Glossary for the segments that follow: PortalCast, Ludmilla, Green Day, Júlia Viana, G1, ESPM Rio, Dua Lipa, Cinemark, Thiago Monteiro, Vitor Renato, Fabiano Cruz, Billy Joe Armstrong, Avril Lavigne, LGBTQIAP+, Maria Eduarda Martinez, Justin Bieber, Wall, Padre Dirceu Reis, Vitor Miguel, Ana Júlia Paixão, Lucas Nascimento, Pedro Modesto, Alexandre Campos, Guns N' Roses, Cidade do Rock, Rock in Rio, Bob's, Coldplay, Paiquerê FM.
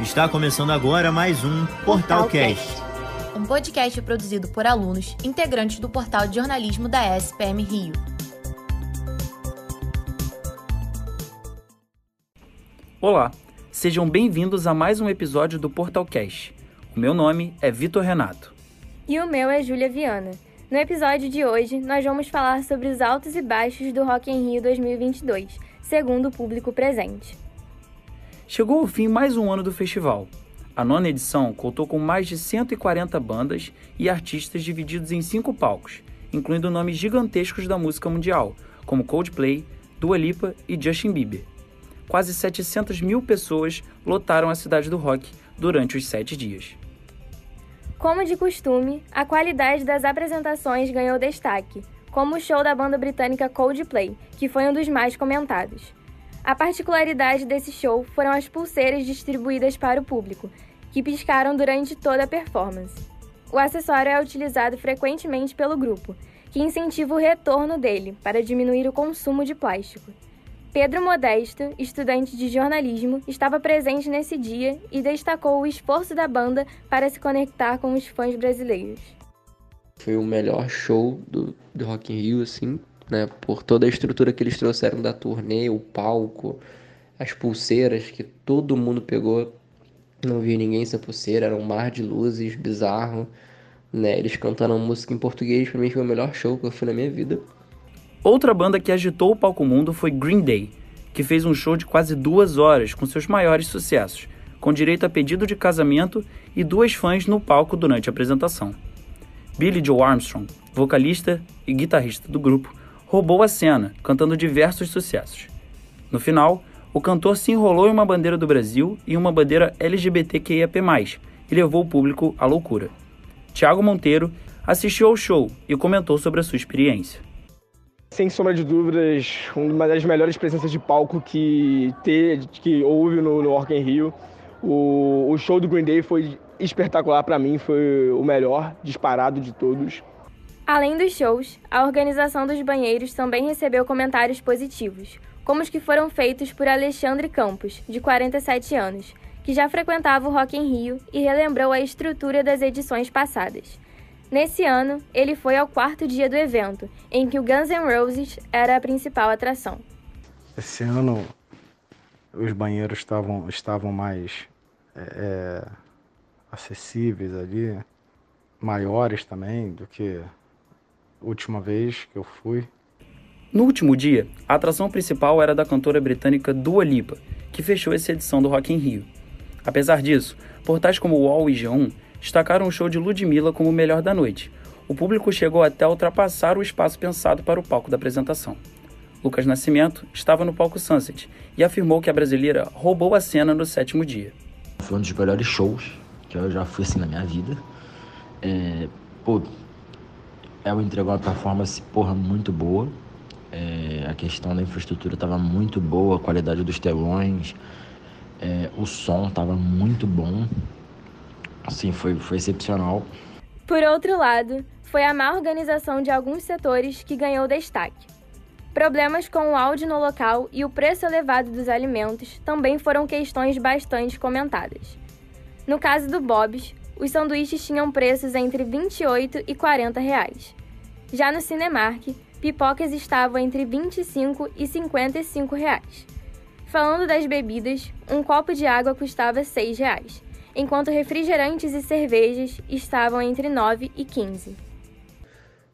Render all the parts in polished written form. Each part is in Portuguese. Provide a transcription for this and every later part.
Está começando agora mais um PortalCast, um podcast produzido por alunos, integrantes do portal de jornalismo da ESPM Rio. Olá, sejam bem-vindos a mais um episódio do PortalCast. O meu nome é Vitor Renato. E o meu é Júlia Viana. No episódio de hoje, nós vamos falar sobre os altos e baixos do Rock in Rio 2022, segundo o público presente. Chegou ao fim mais um ano do festival. A nona edição contou com mais de 140 bandas e artistas divididos em 5 palcos, incluindo nomes gigantescos da música mundial, como Coldplay, Dua Lipa e Justin Bieber. Quase 700 mil pessoas lotaram a Cidade do Rock durante os 7 dias. Como de costume, a qualidade das apresentações ganhou destaque, como o show da banda britânica Coldplay, que foi um dos mais comentados. A particularidade desse show foram as pulseiras distribuídas para o público, que piscaram durante toda a performance. O acessório é utilizado frequentemente pelo grupo, que incentiva o retorno dele para diminuir o consumo de plástico. Pedro Modesto, estudante de jornalismo, estava presente nesse dia e destacou o esforço da banda para se conectar com os fãs brasileiros. Foi o melhor show do Rock in Rio, assim, né? Por toda a estrutura que eles trouxeram da turnê, o palco, as pulseiras que todo mundo pegou. Não vi ninguém sem pulseira, era um mar de luzes, bizarro, né? Eles cantando música em português, pra mim foi o melhor show que eu fui na minha vida. Outra banda que agitou o palco mundo foi Green Day, que fez um show de quase 2 horas com seus maiores sucessos, com direito a pedido de casamento e 2 fãs no palco durante a apresentação. Billy Joe Armstrong, vocalista e guitarrista do grupo, roubou a cena, cantando diversos sucessos. No final, o cantor se enrolou em uma bandeira do Brasil e uma bandeira LGBTQIAP+, e levou o público à loucura. Thiago Monteiro assistiu ao show e comentou sobre a sua experiência. Sem sombra de dúvidas, uma das melhores presenças de palco que houve no Rock in Rio. O show do Green Day foi espetacular para mim, foi o melhor disparado de todos. Além dos shows, a organização dos banheiros também recebeu comentários positivos, como os que foram feitos por Alexandre Campos, de 47 anos, que já frequentava o Rock in Rio e relembrou a estrutura das edições passadas. Nesse ano, ele foi ao 4º dia do evento, em que o Guns N' Roses era a principal atração. Esse ano, os banheiros estavam mais acessíveis ali, maiores também do que a última vez que eu fui. No último dia, a atração principal era da cantora britânica Dua Lipa, que fechou essa edição do Rock in Rio. Apesar disso, portais como Wall e G1 destacaram o show de Ludmilla como o melhor da noite. O público chegou até ultrapassar o espaço pensado para o palco da apresentação. Lucas Nascimento estava no palco Sunset e afirmou que a brasileira roubou a cena no 7º dia. Foi um dos melhores shows que eu já fui assim na minha vida. Ela entregou uma performance muito boa. A questão da infraestrutura estava muito boa, a qualidade dos telões, o som estava muito bom. Sim, foi excepcional. Por outro lado, foi a má organização de alguns setores que ganhou destaque. Problemas com o áudio no local e o preço elevado dos alimentos também foram questões bastante comentadas. No caso do Bob's, os sanduíches tinham preços entre R$ 28 e R$ 40 reais. Já no Cinemark, pipocas estavam entre R$ 25 e R$ 55 reais. Falando das bebidas, um copo de água custava R$ 6 reais. Enquanto refrigerantes e cervejas estavam entre 9 e 15.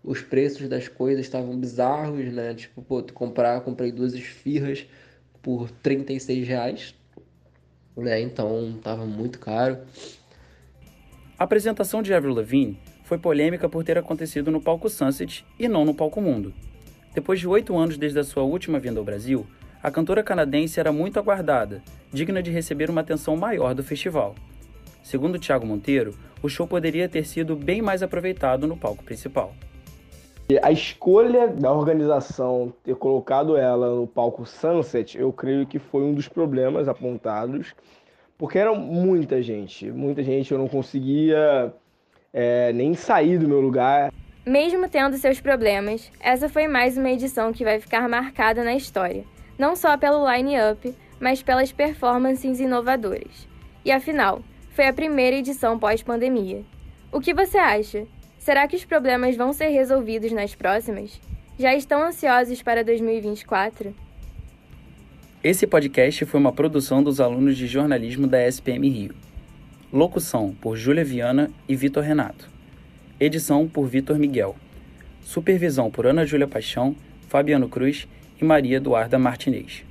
Os preços das coisas estavam bizarros, né? Tipo, comprei 2 esfirras por R$36, né? Então, estava muito caro. A apresentação de Avril Lavigne foi polêmica por ter acontecido no palco Sunset e não no palco Mundo. Depois de 8 anos desde a sua última vinda ao Brasil, a cantora canadense era muito aguardada, digna de receber uma atenção maior do festival. Segundo Thiago Monteiro, o show poderia ter sido bem mais aproveitado no palco principal. A escolha da organização ter colocado ela no palco Sunset, eu creio que foi um dos problemas apontados, porque era muita gente, eu não conseguia nem sair do meu lugar. Mesmo tendo seus problemas, essa foi mais uma edição que vai ficar marcada na história, não só pelo line-up, mas pelas performances inovadoras. E afinal, foi a primeira edição pós-pandemia. O que você acha? Será que os problemas vão ser resolvidos nas próximas? Já estão ansiosos para 2024? Esse podcast foi uma produção dos alunos de jornalismo da ESPM Rio. Locução por Júlia Viana e Vitor Renato. Edição por Vitor Miguel. Supervisão por Ana Júlia Paixão, Fabiano Cruz e Maria Eduarda Martinez.